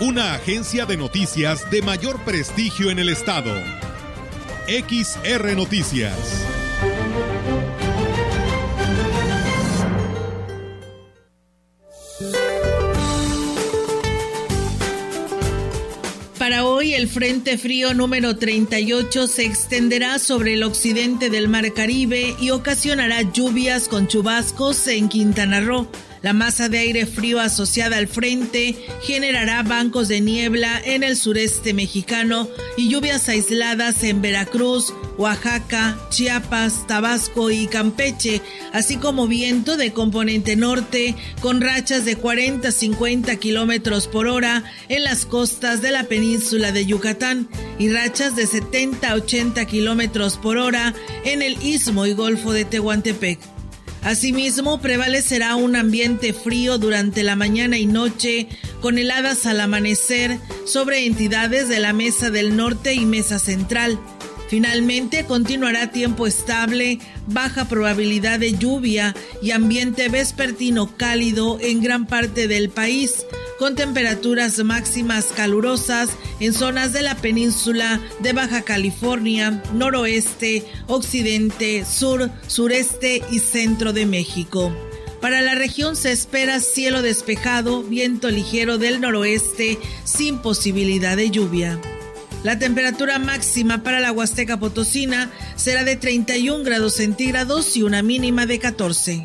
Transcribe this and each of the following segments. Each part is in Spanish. Una agencia de noticias de mayor prestigio en el estado. XR Noticias. Para hoy, el Frente Frío número 38 se extenderá sobre el occidente del Mar Caribe y ocasionará lluvias con chubascos en Quintana Roo. La masa de aire frío asociada al frente generará bancos de niebla en el sureste mexicano y lluvias aisladas en Veracruz, Oaxaca, Chiapas, Tabasco y Campeche, así como viento de componente norte con rachas de 40-50 kilómetros por hora en las costas de la península de Yucatán y rachas de 70-80 kilómetros por hora en el Istmo y Golfo de Tehuantepec. Asimismo, prevalecerá un ambiente frío durante la mañana y noche, con heladas al amanecer sobre entidades de la Mesa del Norte y Mesa Central. Finalmente, continuará tiempo estable, baja probabilidad de lluvia y ambiente vespertino cálido en gran parte del país, con temperaturas máximas calurosas en zonas de la península de Baja California, noroeste, occidente, sur, sureste y centro de México. Para la región se espera cielo despejado, viento ligero del noroeste, sin posibilidad de lluvia. La temperatura máxima para la Huasteca Potosina será de 31 grados centígrados y una mínima de 14.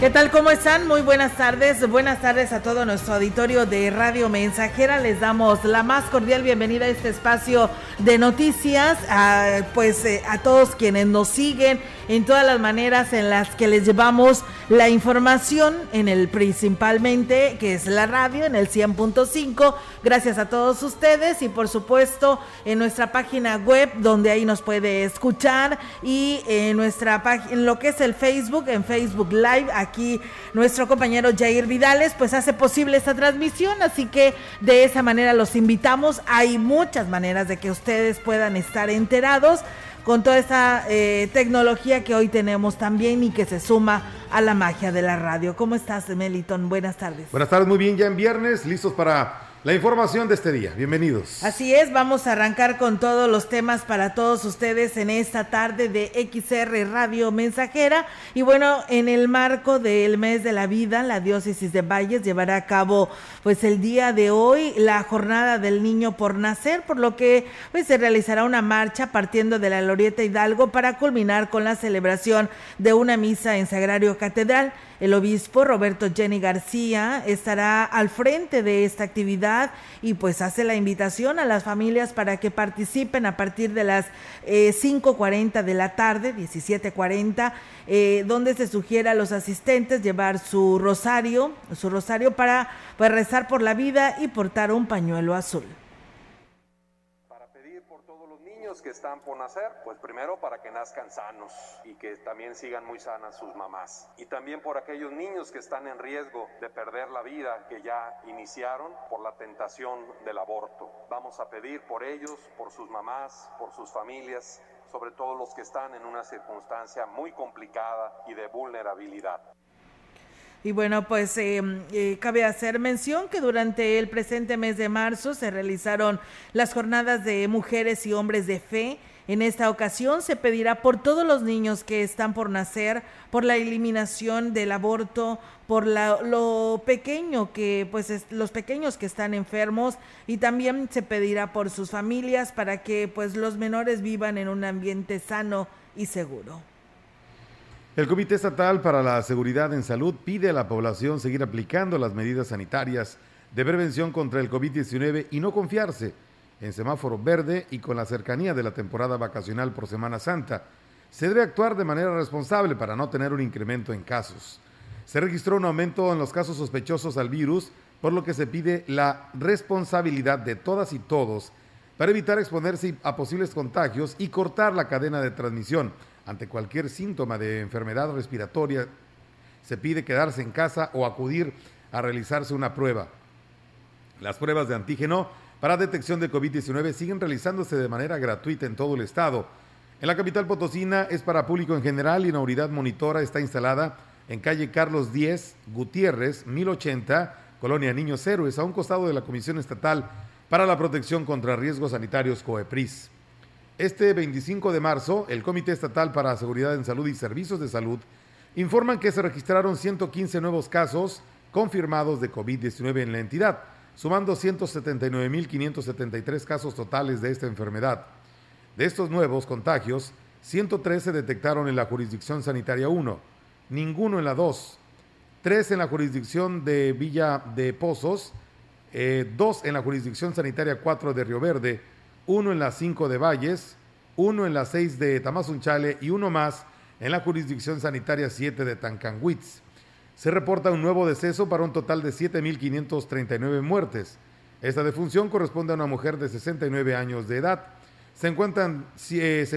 ¿Qué tal? ¿Cómo están? Muy buenas tardes. Buenas tardes a todo nuestro auditorio de Radio Mensajera. Les damos la más cordial bienvenida a este espacio de noticias, a todos quienes nos siguen en todas las maneras en las que les llevamos la información, en el principalmente, que es la radio, en el 100.5. Gracias a todos ustedes y, por supuesto, en nuestra página web, donde ahí nos puede escuchar, y en nuestra página, en lo que es el Facebook, en Facebook Live. Aquí nuestro compañero Jair Vidales pues hace posible esta transmisión, así que de esa manera los invitamos. Hay muchas maneras de que ustedes puedan estar enterados con toda esta tecnología que hoy tenemos también y que se suma a la magia de la radio. ¿Cómo estás, Melitón? Buenas tardes. Buenas tardes, muy bien, ya en viernes, listos para la información de este día. Bienvenidos. Así es, vamos a arrancar con todos los temas para todos ustedes en esta tarde de XR Radio Mensajera. Y bueno, en el marco del mes de la vida, la diócesis de Valles llevará a cabo pues el día de hoy la jornada del niño por nacer, por lo que pues se realizará una marcha partiendo de la Glorieta Hidalgo para culminar con la celebración de una misa en Sagrario Catedral. El obispo Roberto Jenny García estará al frente de esta actividad y pues hace la invitación a las familias para que participen a partir de las 5:40 de la tarde, 17:40, donde se sugiere a los asistentes llevar su rosario para pues rezar por la vida y portar un pañuelo azul. Que están por nacer, pues primero para que nazcan sanos y que también sigan muy sanas sus mamás, y también por aquellos niños que están en riesgo de perder la vida, que ya iniciaron por la tentación del aborto. Vamos a pedir por ellos, por sus mamás, por sus familias, sobre todo los que están en una circunstancia muy complicada y de vulnerabilidad. Y bueno, pues cabe hacer mención que durante el presente mes de marzo se realizaron las jornadas de mujeres y hombres de fe. En esta ocasión se pedirá por todos los niños que están por nacer, por la eliminación del aborto, por los pequeños que están enfermos, y también se pedirá por sus familias para que pues los menores vivan en un ambiente sano y seguro. El Comité Estatal para la Seguridad en Salud pide a la población seguir aplicando las medidas sanitarias de prevención contra el COVID-19 y no confiarse en semáforo verde, y con la cercanía de la temporada vacacional por Semana Santa, se debe actuar de manera responsable para no tener un incremento en casos. Se registró un aumento en los casos sospechosos al virus, por lo que se pide la responsabilidad de todas y todos para evitar exponerse a posibles contagios y cortar la cadena de transmisión. Ante cualquier síntoma de enfermedad respiratoria, se pide quedarse en casa o acudir a realizarse una prueba. Las pruebas de antígeno para detección de COVID-19 siguen realizándose de manera gratuita en todo el estado. En la capital potosina es para público en general y la unidad monitora está instalada en calle Carlos 10, Gutiérrez, 1080, Colonia Niños Héroes, a un costado de la Comisión Estatal para la Protección contra Riesgos Sanitarios, COEPRIS. Este 25 de marzo, el Comité Estatal para Seguridad en Salud y Servicios de Salud informan que se registraron 115 nuevos casos confirmados de COVID-19 en la entidad, sumando 179.573 casos totales de esta enfermedad. De estos nuevos contagios, 103 se detectaron en la jurisdicción sanitaria 1, ninguno en la 2, 3 en la jurisdicción de Villa de Pozos, 2 en la jurisdicción sanitaria 4 de Río Verde, 1 en la 5 de Valles, 1 en la 6 de Tamazunchale y 1 más en la jurisdicción sanitaria 7 de Tancanhuitz. Se reporta un nuevo deceso para un total de 7.539 muertes. Esta defunción corresponde a una mujer de 69 años de edad. Se encuentran 7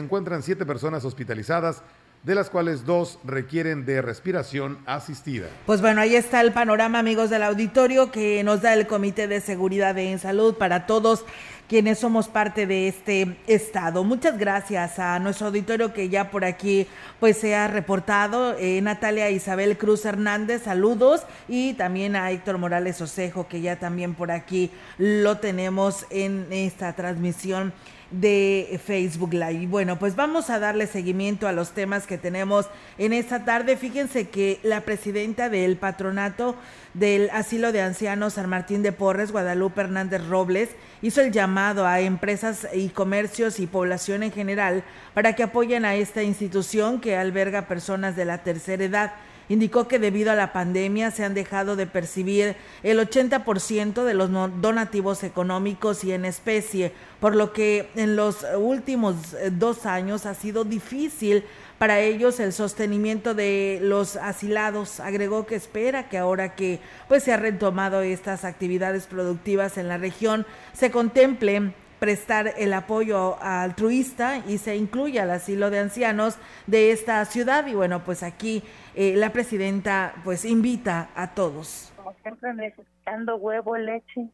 personas hospitalizadas, de las cuales 2 requieren de respiración asistida. Pues bueno, ahí está el panorama, amigos del auditorio, que nos da el Comité de Seguridad en Salud para todos quienes somos parte de este estado. Muchas gracias a nuestro auditorio que ya por aquí pues se ha reportado, Natalia Isabel Cruz Hernández, saludos, y también a Héctor Morales Osejo, que ya también por aquí lo tenemos en esta transmisión de Facebook Live. Bueno, pues vamos a darle seguimiento a los temas que tenemos en esta tarde. Fíjense que la presidenta del patronato del asilo de ancianos San Martín de Porres, Guadalupe Hernández Robles, hizo el llamado a empresas y comercios y población en general para que apoyen a esta institución que alberga personas de la tercera edad. Indicó que debido a la pandemia se han dejado de percibir el 80% de los donativos económicos y en especie, por lo que en los últimos 2 años ha sido difícil para ellos el sostenimiento de los asilados. Agregó que espera que ahora que pues se han retomado estas actividades productivas en la región, se contemple prestar el apoyo altruista y se incluye al asilo de ancianos de esta ciudad. Y bueno, pues aquí la presidenta pues invita a todos. Como siempre, necesitando huevo, leche,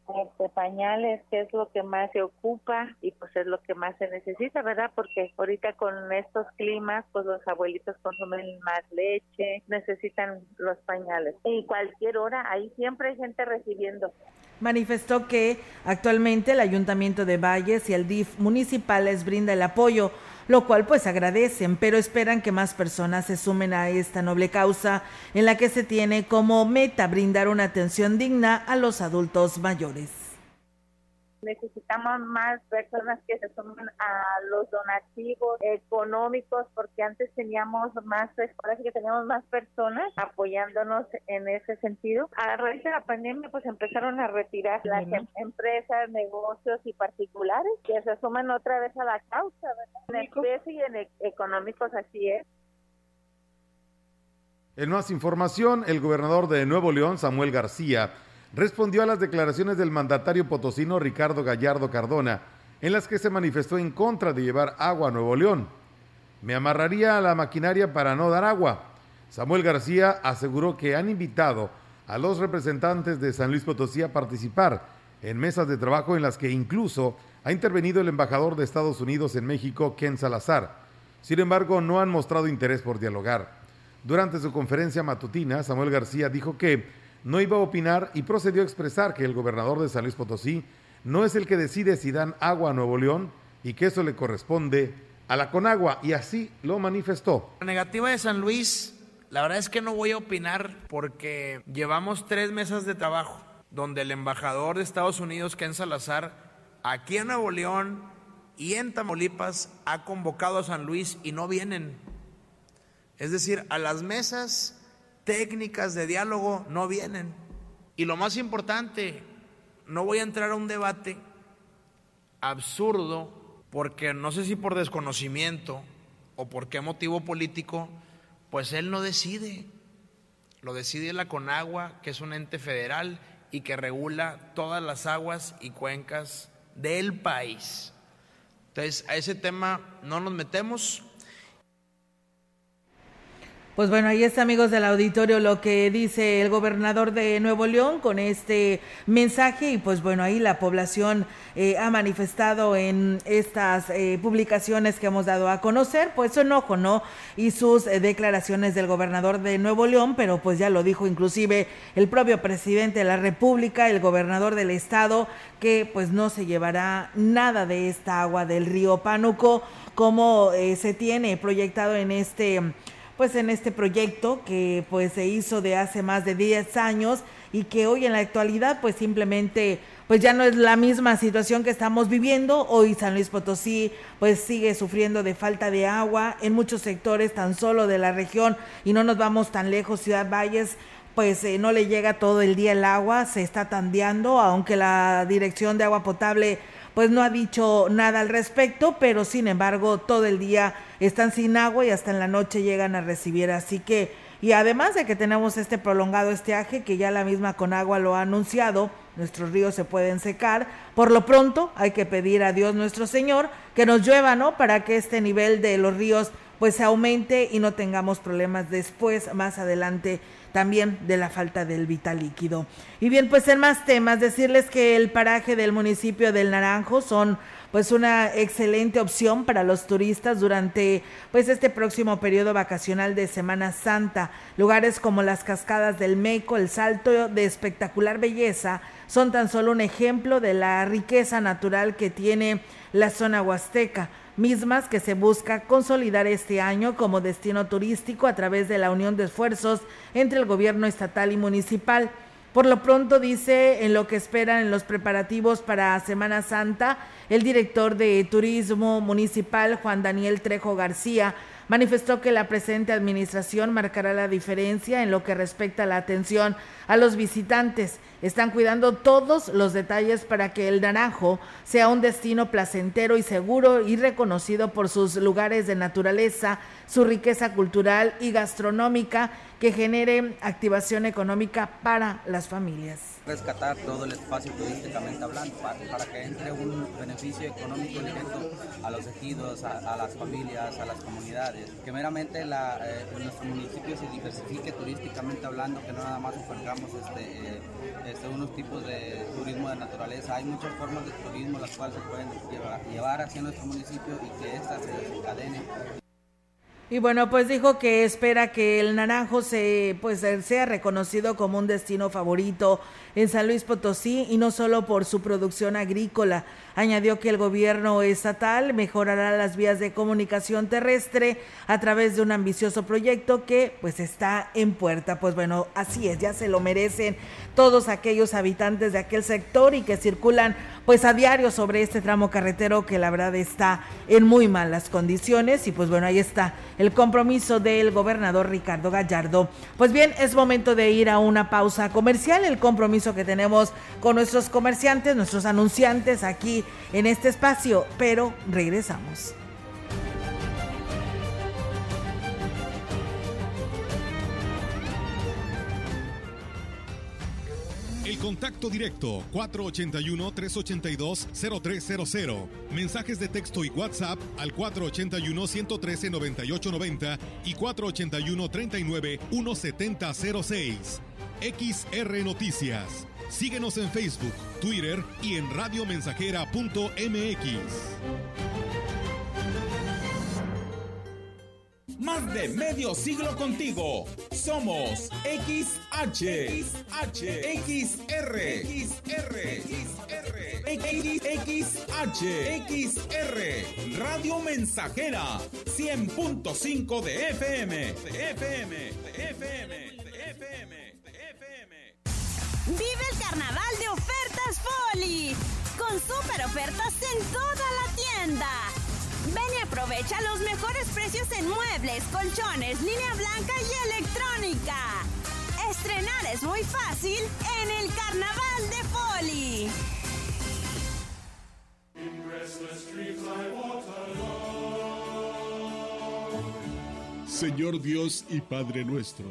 pañales, que es lo que más se ocupa y pues es lo que más se necesita, ¿verdad? Porque ahorita con estos climas, pues los abuelitos consumen más leche, necesitan los pañales. Y cualquier hora, ahí siempre hay gente recibiendo. Manifestó que actualmente el Ayuntamiento de Valles y el DIF municipal les brinda el apoyo, lo cual pues agradecen, pero esperan que más personas se sumen a esta noble causa en la que se tiene como meta brindar una atención digna a los adultos mayores. Necesitamos más personas que se sumen a los donativos económicos, porque antes teníamos más personas apoyándonos en ese sentido. A raíz de la pandemia pues empezaron a retirar las empresas, negocios y particulares que se suman otra vez a la causa, ¿verdad? En especie y en económicos, así es. En más información, el gobernador de Nuevo León, Samuel García, respondió a las declaraciones del mandatario potosino Ricardo Gallardo Cardona, en las que se manifestó en contra de llevar agua a Nuevo León. Me amarraría a la maquinaria para no dar agua. Samuel García aseguró que han invitado a los representantes de San Luis Potosí a participar en mesas de trabajo en las que incluso ha intervenido el embajador de Estados Unidos en México, Ken Salazar. Sin embargo, no han mostrado interés por dialogar. Durante su conferencia matutina, Samuel García dijo que no iba a opinar y procedió a expresar que el gobernador de San Luis Potosí no es el que decide si dan agua a Nuevo León y que eso le corresponde a la Conagua, y así lo manifestó. La negativa de San Luis, la verdad es que no voy a opinar porque llevamos 3 mesas de trabajo donde el embajador de Estados Unidos, Ken Salazar, aquí en Nuevo León y en Tamaulipas ha convocado a San Luis y no vienen. Es decir, a las mesas técnicas de diálogo no vienen. Y lo más importante, no voy a entrar a un debate absurdo porque no sé si por desconocimiento o por qué motivo político, pues él no decide. Lo decide la Conagua, que es un ente federal y que regula todas las aguas y cuencas del país. Entonces, a ese tema no nos metemos. Pues bueno, ahí está, amigos del auditorio, lo que dice el gobernador de Nuevo León con este mensaje. Y pues bueno, ahí la población ha manifestado en estas publicaciones que hemos dado a conocer, pues su enojo, ¿no? Y sus declaraciones del gobernador de Nuevo León, pero pues ya lo dijo inclusive el propio presidente de la República, el gobernador del estado, que pues no se llevará nada de esta agua del río Pánuco, como se tiene proyectado en este proyecto que pues se hizo de hace más de 10 años y que hoy en la actualidad pues simplemente pues ya no es la misma situación que estamos viviendo. Hoy San Luis Potosí pues sigue sufriendo de falta de agua en muchos sectores tan solo de la región, y no nos vamos tan lejos, Ciudad Valles pues no le llega todo el día el agua, se está tandeando, aunque la Dirección de Agua Potable pues no ha dicho nada al respecto, pero sin embargo todo el día están sin agua y hasta en la noche llegan a recibir. Así que, y además de que tenemos este prolongado estiaje que ya la misma Conagua lo ha anunciado, nuestros ríos se pueden secar. Por lo pronto hay que pedir a Dios nuestro Señor que nos llueva, ¿no? Para que este nivel de los ríos pues se aumente y no tengamos problemas después, más adelante, también de la falta del vital líquido. Y bien, pues en más temas, decirles que el paraje del municipio del Naranjo son pues una excelente opción para los turistas durante pues este próximo periodo vacacional de Semana Santa. Lugares como las cascadas del Meco, el Salto de espectacular belleza, son tan solo un ejemplo de la riqueza natural que tiene la zona huasteca, mismas que se busca consolidar este año como destino turístico a través de la unión de esfuerzos entre el gobierno estatal y municipal. Por lo pronto, dice, en lo que esperan en los preparativos para Semana Santa, el director de Turismo Municipal, Juan Daniel Trejo García, manifestó que la presente administración marcará la diferencia en lo que respecta a la atención a los visitantes. Están cuidando todos los detalles para que el Naranjo sea un destino placentero y seguro y reconocido por sus lugares de naturaleza, su riqueza cultural y gastronómica, que genere activación económica para las familias. Rescatar todo el espacio turísticamente hablando para que entre un beneficio económico directo a los ejidos, a las familias, a las comunidades. Que meramente nuestro municipio se diversifique turísticamente hablando, que no nada más ofertamos unos tipos de turismo de naturaleza. Hay muchas formas de turismo las cuales se pueden llevar hacia nuestro municipio y que éstas se desencadenen. Y bueno, pues dijo que espera que el Naranjo sea reconocido como un destino favorito en San Luis Potosí, y no solo por su producción agrícola. Añadió que el gobierno estatal mejorará las vías de comunicación terrestre a través de un ambicioso proyecto que pues está en puerta. Pues bueno, así es, ya se lo merecen todos aquellos habitantes de aquel sector y que circulan pues a diario sobre este tramo carretero que la verdad está en muy malas condiciones. Y pues bueno, ahí está el compromiso del gobernador Ricardo Gallardo. Pues bien, es momento de ir a una pausa comercial, el compromiso que tenemos con nuestros comerciantes, nuestros anunciantes aquí en este espacio, pero regresamos. El contacto directo 481-382-0300. Mensajes de texto y WhatsApp al 481-113-9890 y 481-39-1706. XR Noticias. Síguenos en Facebook, Twitter y en radiomensajera.mx. Más de medio siglo contigo. Somos XH, XH, XR, XR, XR, XH, XR, Radio Mensajera, 100.5 de FM, Vive el carnaval de ofertas Foli, con super ofertas en toda la tienda. Ven y aprovecha los mejores precios en muebles, colchones, línea blanca y electrónica. Estrenar es muy fácil en el Carnaval de Foli. Señor Dios y Padre nuestro,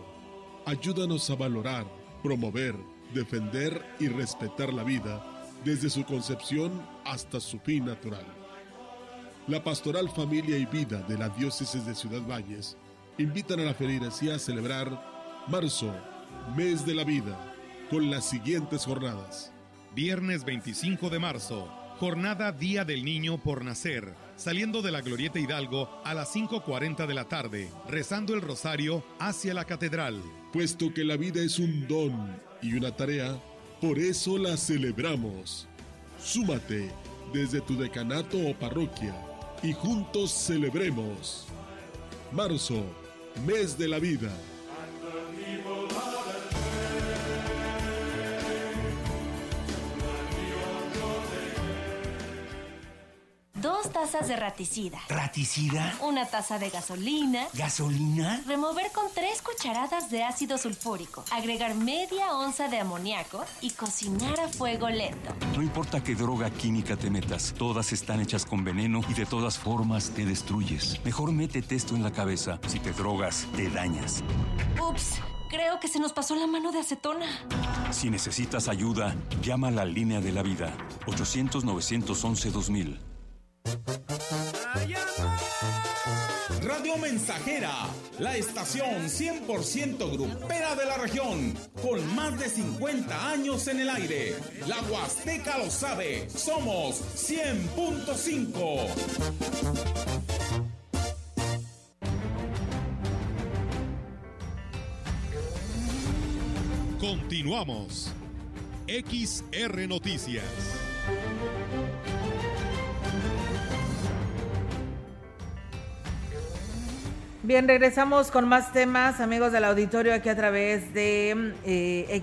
ayúdanos a valorar, promover, defender y respetar la vida desde su concepción hasta su fin natural. La Pastoral Familia y Vida de la Diócesis de Ciudad Valles invitan a la feligresía a celebrar marzo, mes de la vida, con las siguientes jornadas. Viernes 25 de marzo, jornada Día del Niño por Nacer, saliendo de la Glorieta Hidalgo a las 5:40 de la tarde, rezando el rosario hacia la catedral. Puesto que la vida es un don y una tarea, por eso la celebramos. Súmate desde tu decanato o parroquia y juntos celebremos marzo, mes de la vida. Dos tazas de raticida. ¿Raticida? Una taza de gasolina. ¿Gasolina? Remover con 3 cucharadas de ácido sulfúrico. Agregar media onza de amoníaco y cocinar a fuego lento. No importa qué droga química te metas, todas están hechas con veneno y de todas formas te destruyes. Mejor métete esto en la cabeza. Si te drogas, te dañas. Ups. Creo que se nos pasó la mano de acetona. Si necesitas ayuda, llama a la línea de la vida. 800-911-2000. Radio Mensajera, la estación 100% grupera de la región, con más de 50 años en el aire. La Huasteca lo sabe, somos 100.5. Continuamos. XR Noticias. Bien, regresamos con más temas, amigos del auditorio, aquí a través de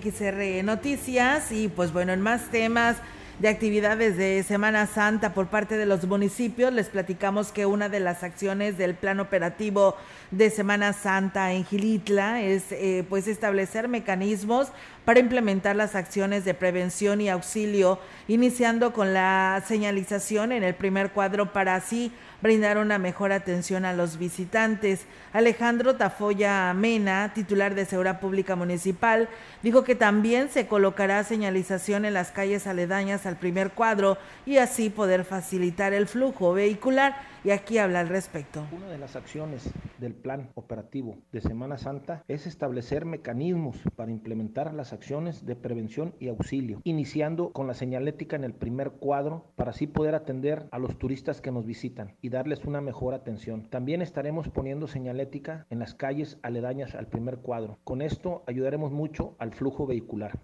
XR Noticias. Y pues bueno, en más temas de actividades de Semana Santa por parte de los municipios, les platicamos que una de las acciones del plan operativo de Semana Santa en Xilitla es pues establecer mecanismos para implementar las acciones de prevención y auxilio, iniciando con la señalización en el primer cuadro para así brindar una mejor atención a los visitantes. Alejandro Tafoya Mena, titular de Seguridad Pública Municipal, dijo que también se colocará señalización en las calles aledañas al primer cuadro y así poder facilitar el flujo vehicular, y aquí habla al respecto. Una de las acciones del plan operativo de Semana Santa es establecer mecanismos para implementar las acciones de prevención y auxilio, iniciando con la señalética en el primer cuadro para así poder atender a los turistas que nos visitan y darles una mejor atención. También estaremos poniendo señalética en las calles aledañas al primer cuadro. Con esto ayudaremos mucho al flujo vehicular.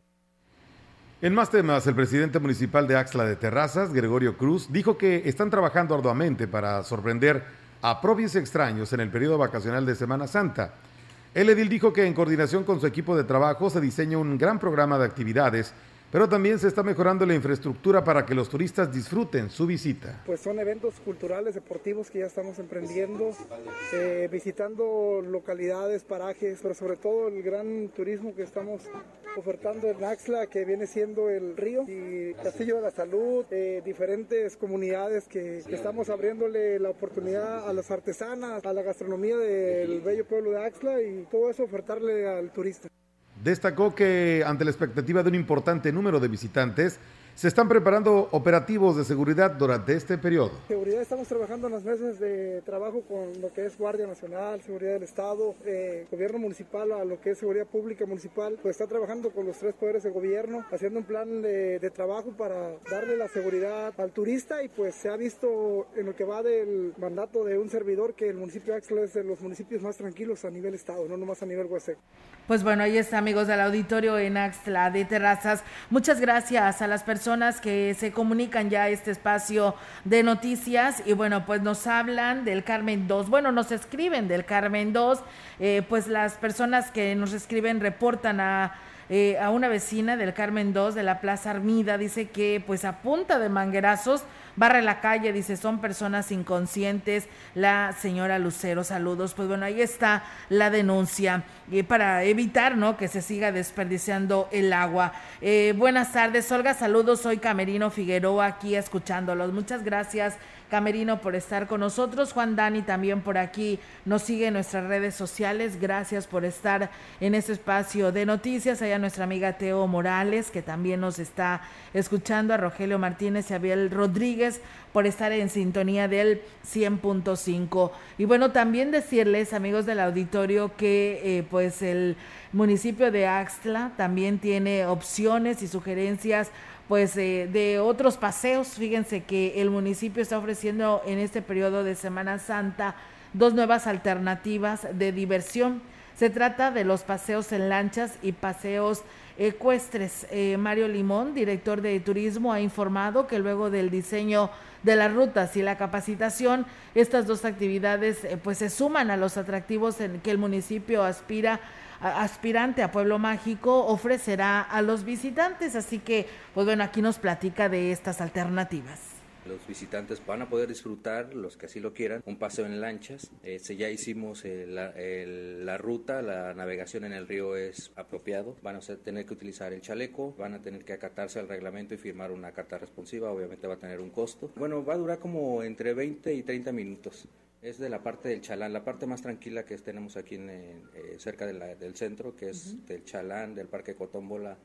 En más temas, el presidente municipal de Axtla de Terrazas, Gregorio Cruz, dijo que están trabajando arduamente para sorprender a propios extraños en el periodo vacacional de Semana Santa. El edil dijo que en coordinación con su equipo de trabajo se diseña un gran programa de actividades, pero también se está mejorando la infraestructura para que los turistas disfruten su visita. Pues son eventos culturales, deportivos que ya estamos emprendiendo, visitando localidades, parajes, pero sobre todo el gran turismo que estamos ofertando en Axtla, que viene siendo el río y Castillo de la Salud, diferentes comunidades que estamos abriéndole la oportunidad a las artesanas, a la gastronomía del bello pueblo de Axtla y todo eso ofertarle al turista. Destacó que ante la expectativa de un importante número de visitantes, ¿Se están preparando operativos de seguridad durante este periodo? Seguridad, estamos trabajando en las mesas de trabajo con lo que es Guardia Nacional, Seguridad del Estado, Gobierno Municipal, a lo que es Seguridad Pública Municipal, pues está trabajando con los 3 poderes del gobierno, haciendo un plan de trabajo para darle la seguridad al turista, y pues se ha visto en lo que va del mandato de un servidor que el municipio de Axtla es de los municipios más tranquilos a nivel estado, no nomás a nivel Huasteca. Pues bueno, ahí está, amigos del auditorio, en Axtla de Terrazas. Muchas gracias a las personas que se comunican ya a este espacio de noticias, y bueno, pues nos hablan del Carmen II, bueno, nos escriben del Carmen II, pues las personas que nos escriben reportan a una vecina del Carmen II de la Plaza Armida, dice que pues a punta de manguerazos barre la calle, dice, son personas inconscientes, la señora Lucero, saludos. Pues bueno, ahí está la denuncia, para evitar, ¿no?, que se siga desperdiciando el agua. Buenas tardes, Olga, saludos, soy Camerino Figueroa, aquí escuchándolos. Muchas gracias, Camerino, por estar con nosotros. Juan Dani también por aquí nos sigue en nuestras redes sociales, gracias por estar en este espacio de noticias. Allá nuestra amiga Teo Morales, que también nos está escuchando, a Rogelio Martínez y a Abel Rodríguez, por estar en sintonía del 100.5. Y bueno, también decirles, amigos del auditorio, que pues el municipio de Axtla también tiene opciones y sugerencias pues de otros paseos. Fíjense que el municipio está ofreciendo en este periodo de Semana Santa 2 nuevas alternativas de diversión. Se trata de los paseos en lanchas y paseos ecuestres. Mario Limón, director de turismo, ha informado que luego del diseño de las rutas y la capacitación, estas 2 actividades pues se suman a los atractivos en que el municipio aspirante a Pueblo Mágico ofrecerá a los visitantes. Así que, pues bueno, aquí nos platica de estas alternativas. Los visitantes van a poder disfrutar, los que así lo quieran, un paseo en lanchas. Ya hicimos la ruta, la navegación en el río es apropiado. Van a tener que utilizar el chaleco, van a tener que acatarse al reglamento y firmar una carta responsiva, obviamente va a tener un costo. Bueno, va a durar como entre 20 y 30 minutos. Es de la parte del Chalán, la parte más tranquila que tenemos aquí cerca del centro, que es del Chalán, del Parque Cotómbola.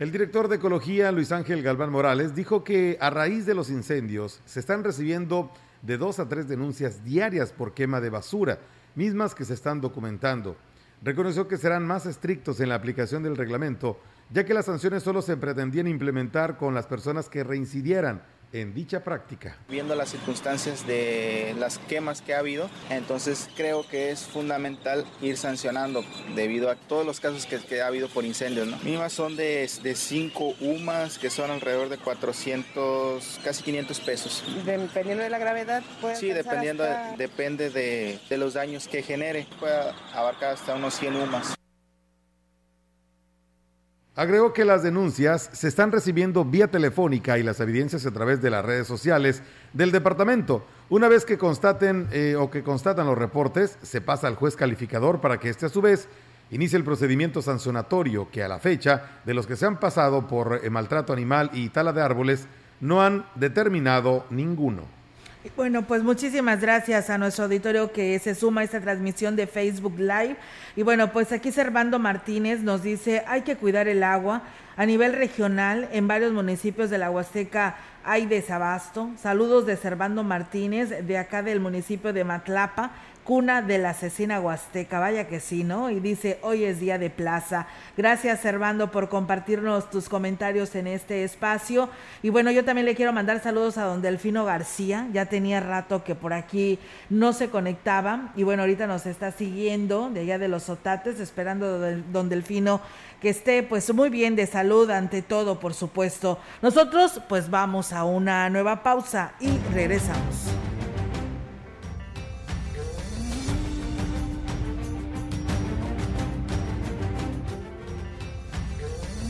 El director de Ecología, Luis Ángel Galván Morales, dijo que a raíz de los incendios se están recibiendo de 2 a 3 denuncias diarias por quema de basura, mismas que se están documentando. Reconoció que serán más estrictos en la aplicación del reglamento, ya que las sanciones solo se pretendían implementar con las personas que reincidieran en dicha práctica. Viendo las circunstancias de las quemas que ha habido, entonces creo que es fundamental ir sancionando debido a todos los casos que ha habido por incendios, ¿no? Mínimas son de 5 UMAS, que son alrededor de 400, casi 500 pesos. Dependiendo de la gravedad, puede. Sí, dependiendo depende de los daños que genere. Puede abarcar hasta unos 100 UMAS. Agregó que las denuncias se están recibiendo vía telefónica y las evidencias a través de las redes sociales del departamento. Una vez que constatan los reportes, se pasa al juez calificador para que este a su vez inicie el procedimiento sancionatorio, que a la fecha, de los que se han pasado por maltrato animal y tala de árboles, no han determinado ninguno. Bueno, pues muchísimas gracias a nuestro auditorio que se suma a esta transmisión de Facebook Live. Y bueno, pues aquí Servando Martínez nos dice, hay que cuidar el agua. A nivel regional, en varios municipios de la Huasteca hay desabasto. Saludos de Servando Martínez, de acá del municipio de Matlapa, cuna de la asesina huasteca. Vaya que sí, ¿no? Y dice, hoy es día de plaza. Gracias, Servando, por compartirnos tus comentarios en este espacio. Y bueno, yo también le quiero mandar saludos a don Delfino García. Ya tenía rato que por aquí no se conectaba. Y bueno, ahorita nos está siguiendo de allá de los Otates, esperando don Delfino que esté pues muy bien de salud ante todo, por supuesto. Nosotros pues vamos a una nueva pausa y regresamos.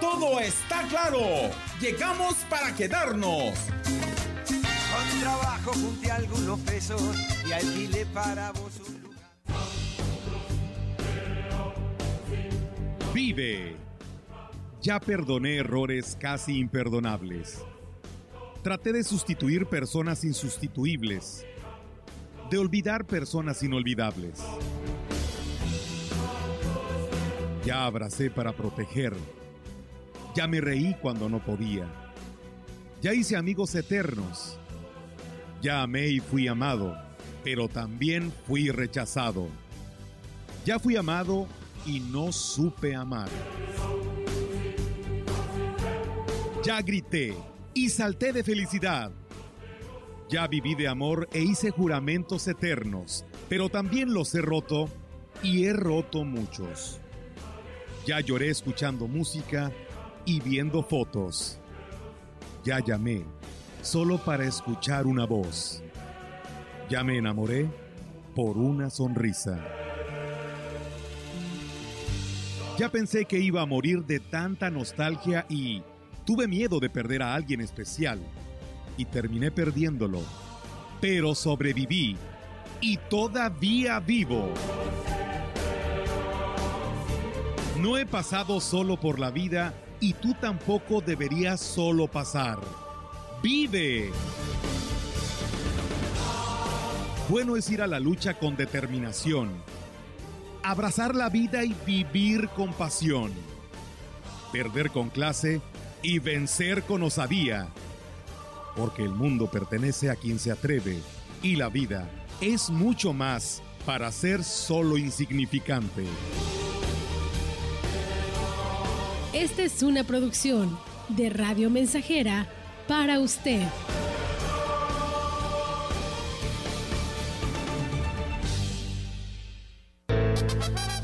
Todo está claro. Llegamos para quedarnos. Con trabajo junté algunos pesos y alquilé para vos un lugar. Vive. Ya perdoné errores casi imperdonables. Traté de sustituir personas insustituibles, de olvidar personas inolvidables. Ya abracé para proteger, ya me reí cuando no podía, ya hice amigos eternos, ya amé y fui amado, pero también fui rechazado. Ya fui amado y no supe amar. Ya grité y salté de felicidad. Ya viví de amor e hice juramentos eternos, pero también los he roto y he roto muchos. Ya lloré escuchando música y viendo fotos. Ya llamé solo para escuchar una voz. Ya me enamoré por una sonrisa. Ya pensé que iba a morir de tanta nostalgia y tuve miedo de perder a alguien especial y terminé perdiéndolo, pero sobreviví y todavía vivo. No he pasado solo por la vida y tú tampoco deberías solo pasar. ¡Vive! Bueno es ir a la lucha con determinación, abrazar la vida y vivir con pasión, perder con clase y vencer con osadía, porque el mundo pertenece a quien se atreve y la vida es mucho más para ser solo insignificante. Esta es una producción de Radio Mensajera para usted.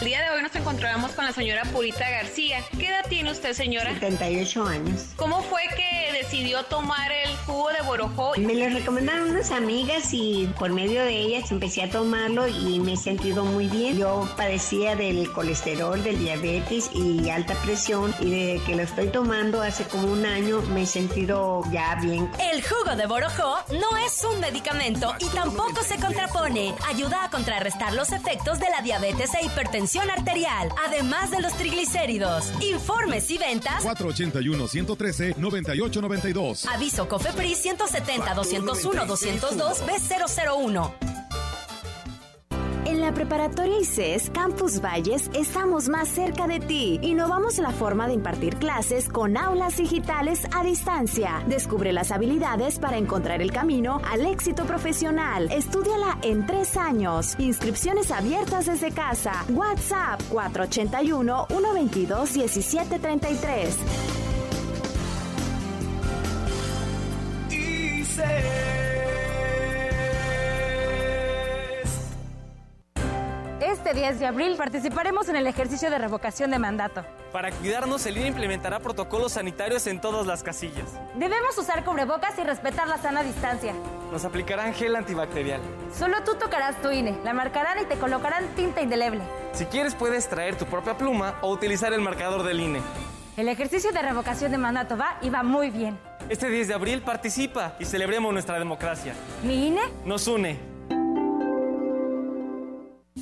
El día de hoy nos encontramos con la señora Purita García. ¿Qué edad tiene usted, señora? 78 años. ¿Cómo fue que decidió tomar el jugo de borojó? Me lo recomendaron unas amigas y por medio de ellas empecé a tomarlo y me he sentido muy bien. Yo padecía del colesterol, del diabetes y alta presión, y desde que lo estoy tomando hace como un año me he sentido ya bien. El jugo de borojó no es un medicamento y tampoco se contrapone. Ayuda a contrarrestar los efectos de la diabetes e hipertensión arterial, además de los triglicéridos. Informes y ventas 481-113-9892. Aviso COFEPRIS 170-201-202-B001. En la Preparatoria ICES Campus Valles estamos más cerca de ti. Innovamos la forma de impartir clases con aulas digitales a distancia. Descubre las habilidades para encontrar el camino al éxito profesional. Estúdiala en 3 años. Inscripciones abiertas desde casa. WhatsApp 481-122-1733. ICES. Este 10 de abril participaremos en el ejercicio de revocación de mandato. Para cuidarnos, el INE implementará protocolos sanitarios en todas las casillas. Debemos usar cubrebocas y respetar la sana distancia. Nos aplicarán gel antibacterial. Solo tú tocarás tu INE, la marcarán y te colocarán tinta indeleble. Si quieres, puedes traer tu propia pluma o utilizar el marcador del INE. El ejercicio de revocación de mandato va y va muy bien. Este 10 de abril participa y celebremos nuestra democracia. ¿Mi INE? Nos une.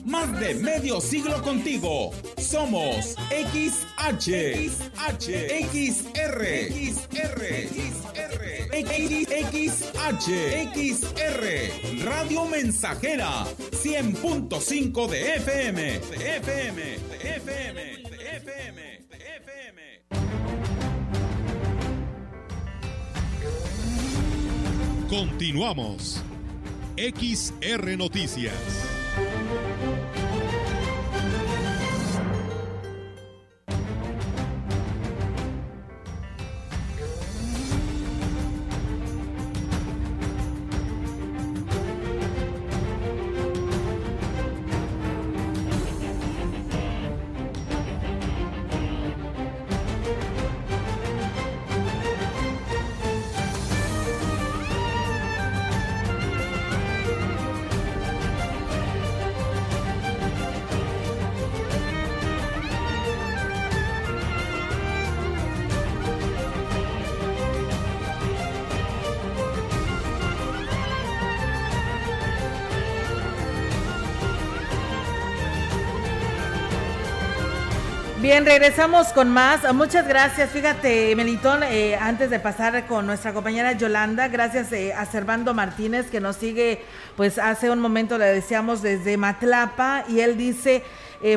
Más de medio siglo contigo. Somos XH, XH, XR, XR, XR, XH, XR, Radio Mensajera, 100.5 de FM, de FM, de FM, de FM, de FM. Continuamos. XR Noticias. Bien, regresamos con más. Muchas gracias. Fíjate, Melitón, antes de pasar con nuestra compañera Yolanda, gracias a Servando Martínez, que nos sigue, pues hace un momento le decíamos desde Matlapa, y él dice,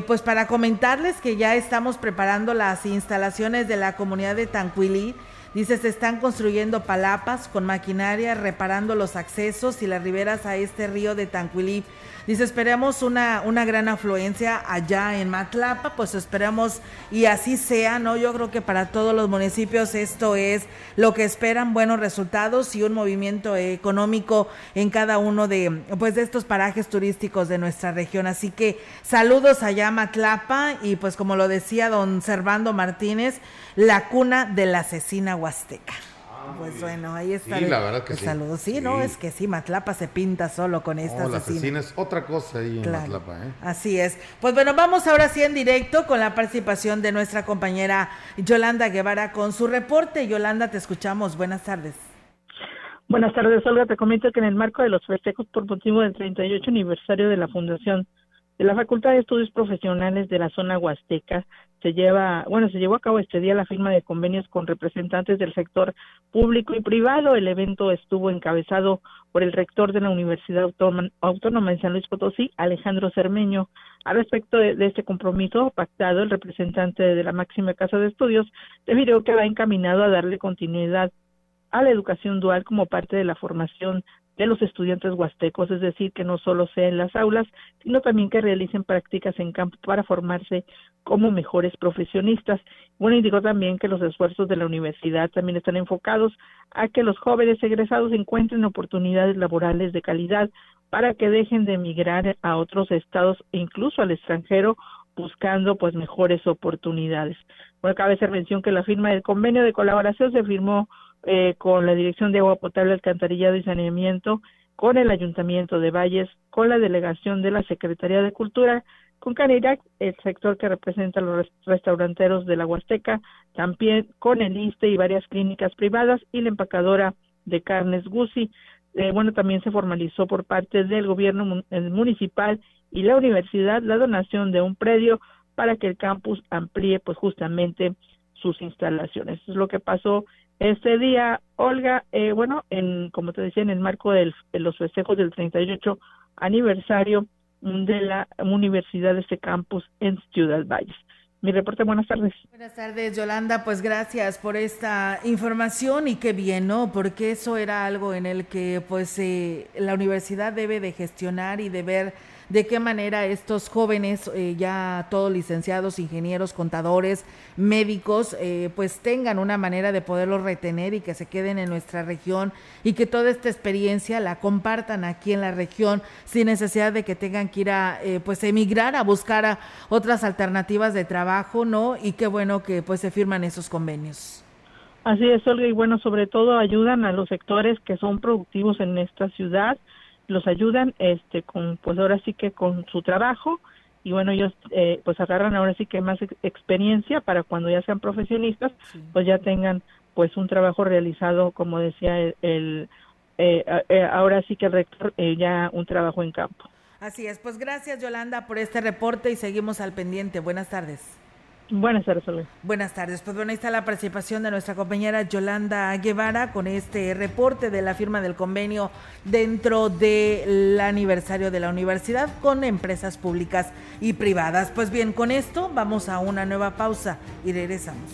pues para comentarles que ya estamos preparando las instalaciones de la comunidad de Tancuilí. Dice, se están construyendo palapas con maquinaria, reparando los accesos y las riberas a este río de Tancuilí. Dice, esperemos una gran afluencia allá en Matlapa, pues esperamos y así sea, ¿no? Yo creo que para todos los municipios esto es lo que esperan, buenos resultados y un movimiento económico en cada uno de, pues, de estos parajes turísticos de nuestra región. Así que saludos allá a Matlapa y, pues, como lo decía don Servando Martínez, la cuna de la asesina huasteca. Pues bueno, ahí está. Sí, la verdad que sí. Saludos. Sí, sí, no, es que sí, Matlapa se pinta solo con estas asesinas. Otra cosa ahí, claro, en Matlapa, ¿eh? Así es. Pues bueno, vamos ahora sí en directo con la participación de nuestra compañera Yolanda Guevara con su reporte. Yolanda, te escuchamos. Buenas tardes. Buenas tardes, Olga. Te comento que en el marco de los festejos por motivo del 38 aniversario de la fundación de la Facultad de Estudios Profesionales de la Zona Huasteca, se llevó a cabo este día la firma de convenios con representantes del sector público y privado. El evento estuvo encabezado por el rector de la Universidad Autónoma en San Luis Potosí, Alejandro Cermeño. Al respecto de este compromiso pactado, el representante de la máxima casa de estudios refirió que va encaminado a darle continuidad a la educación dual como parte de la formación de los estudiantes huastecos, es decir, que no solo sea en las aulas, sino también que realicen prácticas en campo para formarse como mejores profesionistas. Bueno, indicó también que los esfuerzos de la universidad también están enfocados a que los jóvenes egresados encuentren oportunidades laborales de calidad para que dejen de emigrar a otros estados e incluso al extranjero, buscando pues mejores oportunidades. Bueno, cabe hacer mención que la firma del convenio de colaboración se firmó con la Dirección de Agua Potable, Alcantarillado y Saneamiento, con el Ayuntamiento de Valles, con la Delegación de la Secretaría de Cultura, con Canirac, el sector que representa a los restauranteros de la Huasteca, también con el ISSSTE y varias clínicas privadas y la empacadora de carnes Guzzi. También se formalizó por parte del gobierno municipal y la universidad la donación de un predio para que el campus amplíe pues justamente sus instalaciones. Eso es lo que pasó este día, Olga. Como te decía, en el marco de los festejos del 38 aniversario de la universidad de este campus en Ciudad Valles. Mi reporte, buenas tardes. Buenas tardes, Yolanda, pues gracias por esta información y qué bien, ¿no? Porque eso era algo en el que pues la universidad debe de gestionar y de ver de qué manera estos jóvenes, ya todos licenciados, ingenieros, contadores, médicos, pues tengan una manera de poderlos retener y que se queden en nuestra región y que toda esta experiencia la compartan aquí en la región sin necesidad de que tengan que ir a emigrar a buscar a otras alternativas de trabajo, ¿no? Y qué bueno que pues se firman esos convenios. Así es, Olga, y bueno, sobre todo ayudan a los sectores que son productivos en esta ciudad, los ayudan con, pues ahora sí que con su trabajo, y bueno, ellos pues agarran ahora sí que más experiencia para cuando ya sean profesionistas, sí, pues ya tengan pues un trabajo realizado, como decía ahora sí que el rector, ya un trabajo en campo. Así es, pues gracias, Yolanda, por este reporte y seguimos al pendiente. Buenas tardes. Buenas tardes, Olga. Buenas tardes, pues bueno, ahí está la participación de nuestra compañera Yolanda Guevara con este reporte de la firma del convenio dentro del aniversario de la universidad con empresas públicas y privadas. Pues bien, con esto vamos a una nueva pausa y regresamos.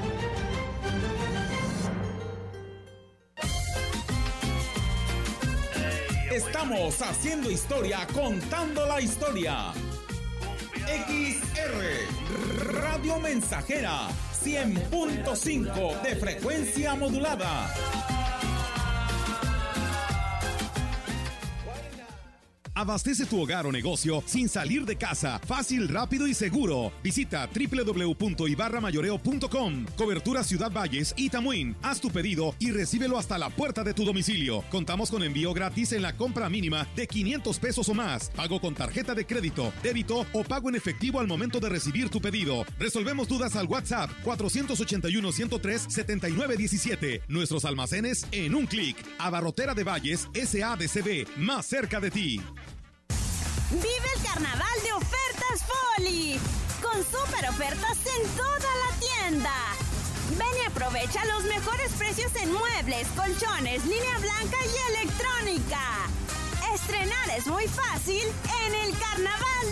Estamos haciendo historia, contando la historia. XR, Radio Mensajera, 100.5 de frecuencia modulada. Abastece tu hogar o negocio sin salir de casa. Fácil, rápido y seguro. Visita www.ibarramayoreo.com. Cobertura Ciudad Valles y Tamuín. Haz tu pedido y recíbelo hasta la puerta de tu domicilio. Contamos con envío gratis en la compra mínima de 500 pesos o más. Pago con tarjeta de crédito, débito o pago en efectivo al momento de recibir tu pedido. Resolvemos dudas al WhatsApp 481-103-7917. Nuestros almacenes en un clic. Abarrotera de Valles, SADCB, más cerca de ti. Vive el carnaval de ofertas Foli, con super ofertas en toda la tienda. Ven y aprovecha los mejores precios en muebles, colchones, línea blanca y electrónica. Estrenar es muy fácil en el Carnaval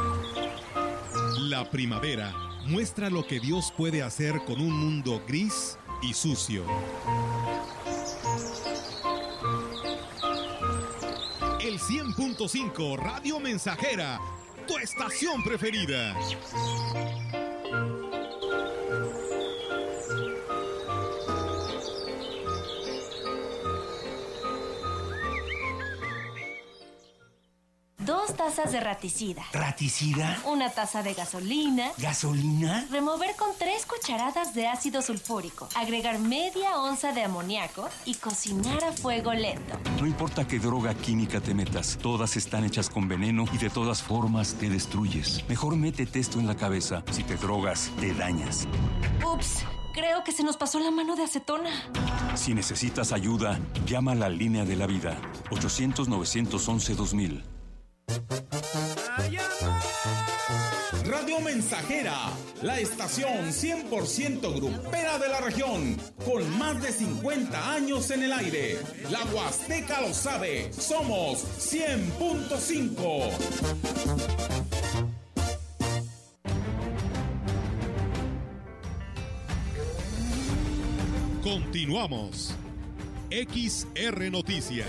de Foli. La primavera muestra lo que Dios puede hacer con un mundo gris y sucio. El 100.5 Radio Mensajera, tu estación preferida. Dos tazas de raticida. ¿Raticida? Una taza de gasolina. ¿Gasolina? Remover con 3 cucharadas de ácido sulfúrico. Agregar media onza de amoníaco y cocinar a fuego lento. No importa qué droga química te metas, todas están hechas con veneno y de todas formas te destruyes. Mejor métete esto en la cabeza. Si te drogas, te dañas. Ups. Creo que se nos pasó la mano de acetona. Si necesitas ayuda, llama a la línea de la vida. 800-911-2000. Radio Mensajera, la estación 100% grupera de la región, con más de 50 años en el aire. La Huasteca lo sabe, somos 100.5. Continuamos. XR Noticias.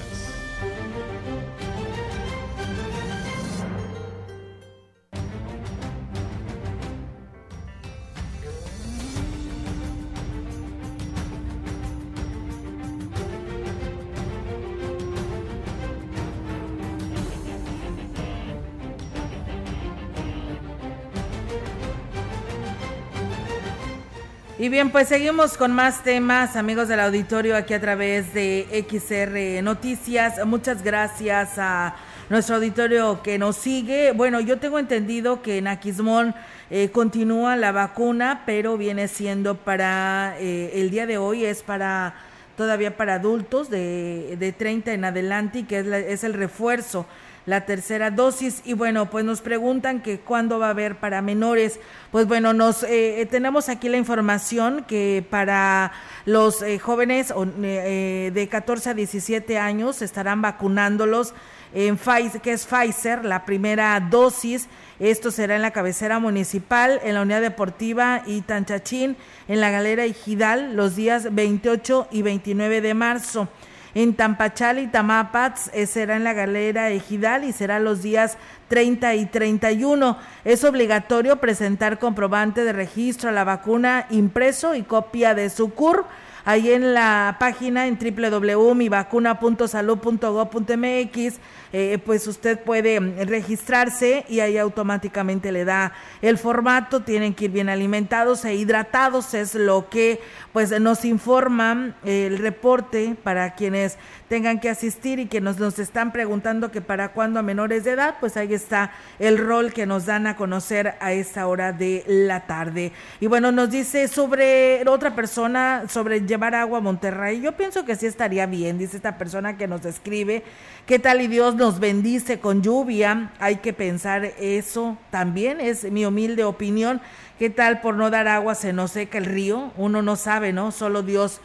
Y bien, pues seguimos con más temas, amigos del auditorio, aquí a través de XR Noticias. Muchas gracias a nuestro auditorio que nos sigue. Bueno, yo tengo entendido que en Aquismón continúa la vacuna, pero viene siendo para, el día de hoy es para, todavía para adultos de 30 en adelante, y que es el refuerzo, la tercera dosis. Y bueno, pues nos preguntan que cuándo va a haber para menores. Pues bueno, nos tenemos aquí la información que para los jóvenes de 14 a 17 años estarán vacunándolos en Pfizer, que es Pfizer, la primera dosis. Esto será en la cabecera municipal, en la unidad deportiva y Tanchachín, en la Galera y Hidal, los días 28 y 29 de marzo. En Tampachal y Tamapats será en la Galera Ejidal y será los días 30 y 31. Es obligatorio presentar comprobante de registro a la vacuna impreso y copia de su CURP. Ahí en la página en www.mivacuna.salud.gov.mx, pues usted puede registrarse y ahí automáticamente le da el formato. Tienen que ir bien alimentados e hidratados, es lo que pues nos informa el reporte para quienes tengan que asistir y que nos están preguntando que para cuándo a menores de edad. Pues ahí está el rol que nos dan a conocer a esta hora de la tarde. Y bueno, nos dice sobre otra persona, sobre llevar agua a Monterrey. Yo pienso que sí estaría bien, dice esta persona que nos escribe. ¿Qué tal y Dios nos bendice con lluvia? Hay que pensar eso también, es mi humilde opinión. ¿Qué tal por no dar agua se nos seca el río? Uno no sabe, ¿no? Solo Dios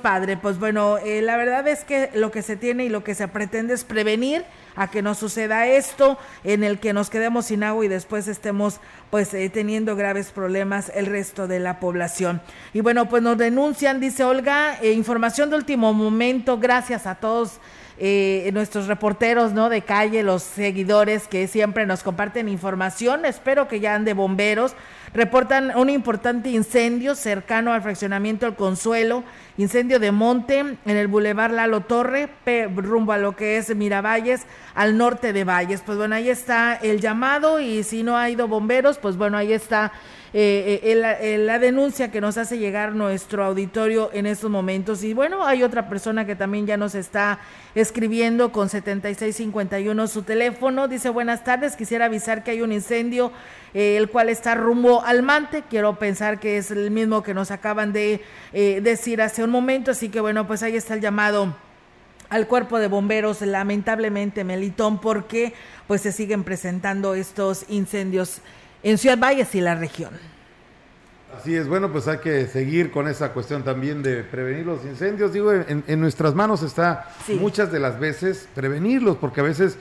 Padre. Pues bueno, la verdad es que lo que se tiene y lo que se pretende es prevenir a que no suceda esto, en el que nos quedemos sin agua y después estemos pues teniendo graves problemas el resto de la población. Y bueno, pues nos denuncian, dice Olga, información de último momento, gracias a todos nuestros reporteros, ¿no?, de calle, los seguidores que siempre nos comparten información. Espero que ya ande bomberos. Reportan un importante incendio cercano al fraccionamiento El Consuelo, incendio de monte en el bulevar Lalo Torre, rumbo a lo que es Miravalles, al norte de Valles. Pues bueno, ahí está el llamado, y si no ha ido bomberos, pues bueno, ahí está la denuncia que nos hace llegar nuestro auditorio en estos momentos. Y bueno, hay otra persona que también ya nos está escribiendo con 7651 su teléfono. Dice: buenas tardes, quisiera avisar que hay un incendio el cual está rumbo al Mante. Quiero pensar que es el mismo que nos acaban de decir hace un momento, así que bueno, pues ahí está el llamado al cuerpo de bomberos, lamentablemente, Melitón, porque pues se siguen presentando estos incendios en Ciudad Valles y la región. Así es. Bueno, pues hay que seguir con esa cuestión también de prevenir los incendios. Digo, en nuestras manos está, sí, muchas de las veces prevenirlos, porque a veces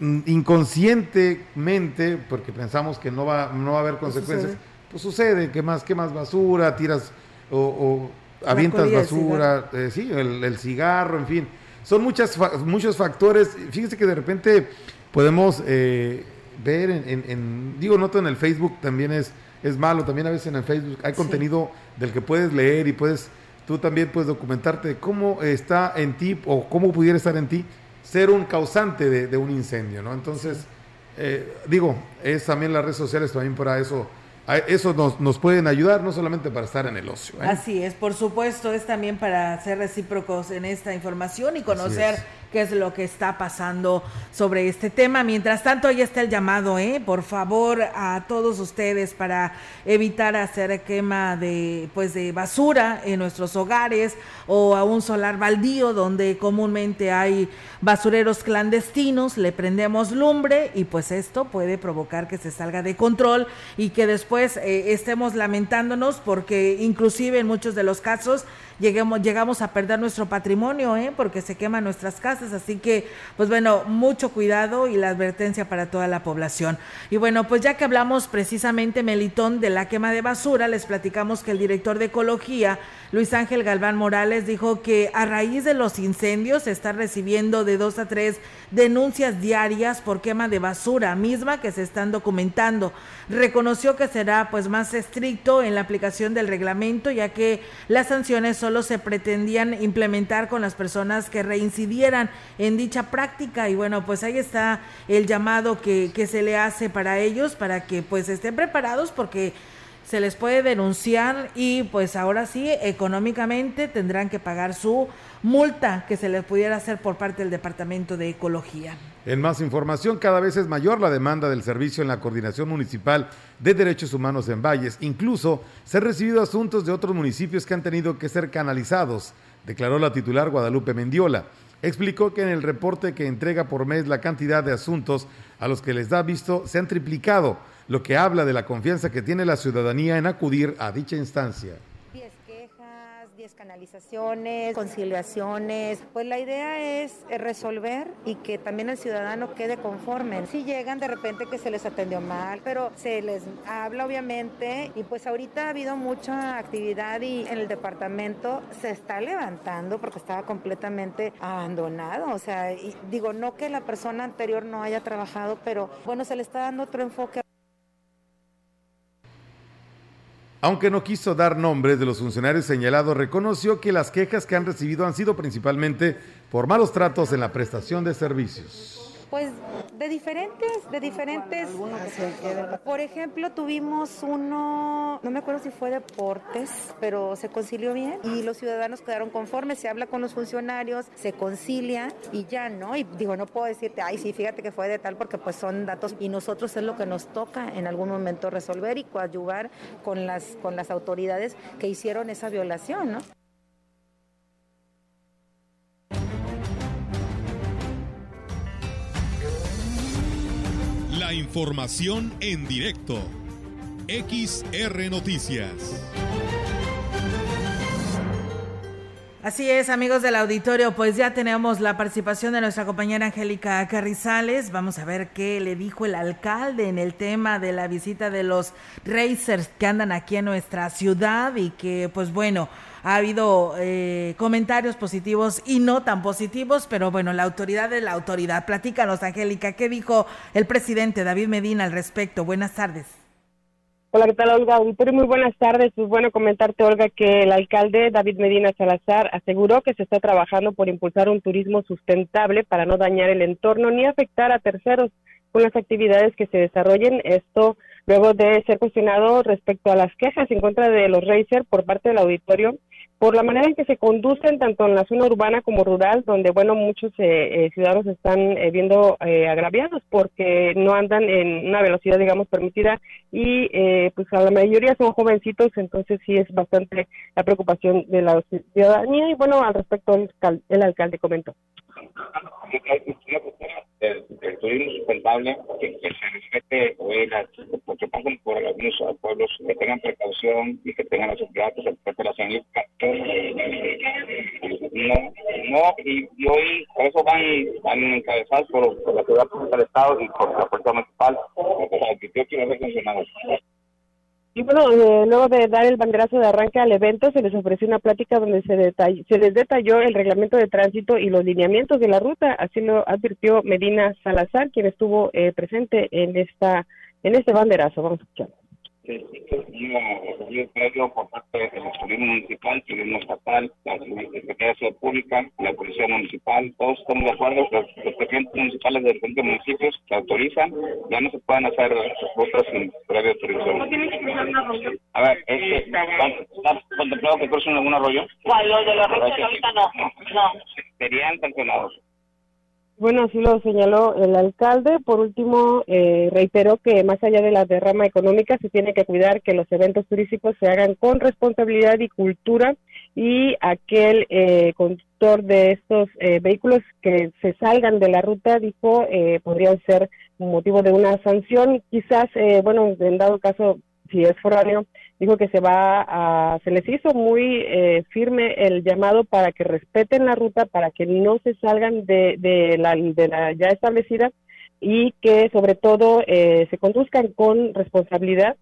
inconscientemente, porque pensamos que no va a haber consecuencias, pues sucede que más quemas basura, tiras o avientas basura, sí, el cigarro, en fin. Son muchos factores. Fíjense que de repente podemos ver digo, noto en el Facebook también es malo, también a veces en el Facebook hay contenido del que puedes leer y tú también puedes documentarte de cómo está en ti o cómo pudiera estar en ti ser un causante de un incendio, ¿no? Entonces, digo, es también las redes sociales también para eso. Eso nos pueden ayudar, no solamente para estar en el ocio, ¿eh? Así es, por supuesto, es también para ser recíprocos en esta información y conocer qué es lo que está pasando sobre este tema. Mientras tanto, ahí está el llamado, por favor, a todos ustedes para evitar hacer quema de basura en nuestros hogares o a un solar baldío donde comúnmente hay basureros clandestinos. Le prendemos lumbre y pues esto puede provocar que se salga de control y que después estemos lamentándonos, porque inclusive en muchos de los casos llegamos a perder nuestro patrimonio, porque se queman nuestras casas. Así que, pues bueno, mucho cuidado y la advertencia para toda la población. Y bueno, pues ya que hablamos precisamente, Melitón, de la quema de basura, les platicamos que el director de Ecología, Luis Ángel Galván Morales, dijo que a raíz de los incendios se está recibiendo de 2 a 3 denuncias diarias por quema de basura, misma que se están documentando. Reconoció que será pues más estricto en la aplicación del reglamento, ya que las sanciones solo se pretendían implementar con las personas que reincidieran en dicha práctica. Y bueno, pues ahí está el llamado que se le hace para ellos, para que pues estén preparados, porque se les puede denunciar y pues ahora sí, económicamente tendrán que pagar su multa que se les pudiera hacer por parte del Departamento de Ecología. En más información, cada vez es mayor la demanda del servicio en la Coordinación Municipal de Derechos Humanos en Valles. Incluso se han recibido asuntos de otros municipios que han tenido que ser canalizados, declaró la titular Guadalupe Mendiola. Explicó que en el reporte que entrega por mes, la cantidad de asuntos a los que les da visto se han triplicado, lo que habla de la confianza que tiene la ciudadanía en acudir a dicha instancia. 10 quejas, 10 canalizaciones, conciliaciones. Pues la idea es resolver y que también el ciudadano quede conforme. Si llegan de repente que se les atendió mal, pero se les habla obviamente, y pues ahorita ha habido mucha actividad y en el departamento se está levantando porque estaba completamente abandonado. O sea, y digo, no que la persona anterior no haya trabajado, pero bueno, se le está dando otro enfoque. Aunque no quiso dar nombres de los funcionarios señalados, reconoció que las quejas que han recibido han sido principalmente por malos tratos en la prestación de servicios. Pues de diferentes, por ejemplo, tuvimos uno, no me acuerdo si fue deportes, pero se concilió bien y los ciudadanos quedaron conformes. Se habla con los funcionarios, se concilia y ya, ¿no? Y digo, no puedo decirte, ay, sí, fíjate que fue de tal, porque pues son datos y nosotros es lo que nos toca en algún momento resolver y coadyuvar con las autoridades que hicieron esa violación, ¿no? La información en directo. XR Noticias. Así es, amigos del auditorio, pues ya tenemos la participación de nuestra compañera Angélica Carrizales. Vamos a ver qué le dijo el alcalde en el tema de la visita de los racers que andan aquí en nuestra ciudad y que, pues bueno, ha habido comentarios positivos y no tan positivos, pero bueno, la autoridad es la autoridad. Platícanos, Angélica, ¿qué dijo el presidente David Medina al respecto? Buenas tardes. Hola, ¿qué tal, Olga? Muy buenas tardes. Pues bueno, comentarte, Olga, que el alcalde David Medina Salazar aseguró que se está trabajando por impulsar un turismo sustentable para no dañar el entorno ni afectar a terceros con las actividades que se desarrollen. Esto luego de ser cuestionado respecto a las quejas en contra de los racers por parte del auditorio por la manera en que se conducen tanto en la zona urbana como rural, donde, bueno, muchos ciudadanos están viendo agraviados porque no andan en una velocidad, digamos, permitida y pues a la mayoría son jovencitos, entonces sí es bastante la preocupación de la ciudadanía. Y bueno, al respecto el alcalde comentó. El turismo sustentable, que se respete hoy porque pasan por algunos pueblos, que tengan precaución y que tengan los empleados, respecto a la señal, y hoy por eso van encabezados por la ciudad pública del Estado y por la Puerta Municipal, por los 28 funcionarios. Y bueno, luego de dar el banderazo de arranque al evento, se les ofreció una plática donde se les detalló el reglamento de tránsito y los lineamientos de la ruta. Así lo advirtió Medina Salazar, quien estuvo presente en este banderazo. Vamos a escuchar. Sí, por parte de la Policía Municipal, Turismo Estatal, la Secretaría Pública, la Policía Municipal, todos estamos de acuerdo, los presidentes municipales de diferentes municipios se autorizan, ya no se pueden hacer otras sin previa autorización. ¿No tiene que cruzar un arroyo? A ver, ¿está contemplado que crucen algún arroyo? ¿Cuál? Los de los arroyos ahorita no. Serían sancionados. Bueno, así lo señaló el alcalde. Por último, reiteró que más allá de la derrama económica, se tiene que cuidar que los eventos turísticos se hagan con responsabilidad y cultura, y aquel conductor de estos vehículos que se salgan de la ruta, dijo, podrían ser motivo de una sanción. Quizás, bueno, en dado caso, si es foráneo, dijo que se les hizo muy firme el llamado para que respeten la ruta, para que no se salgan de la ya establecida y que sobre todo se conduzcan con responsabilidad.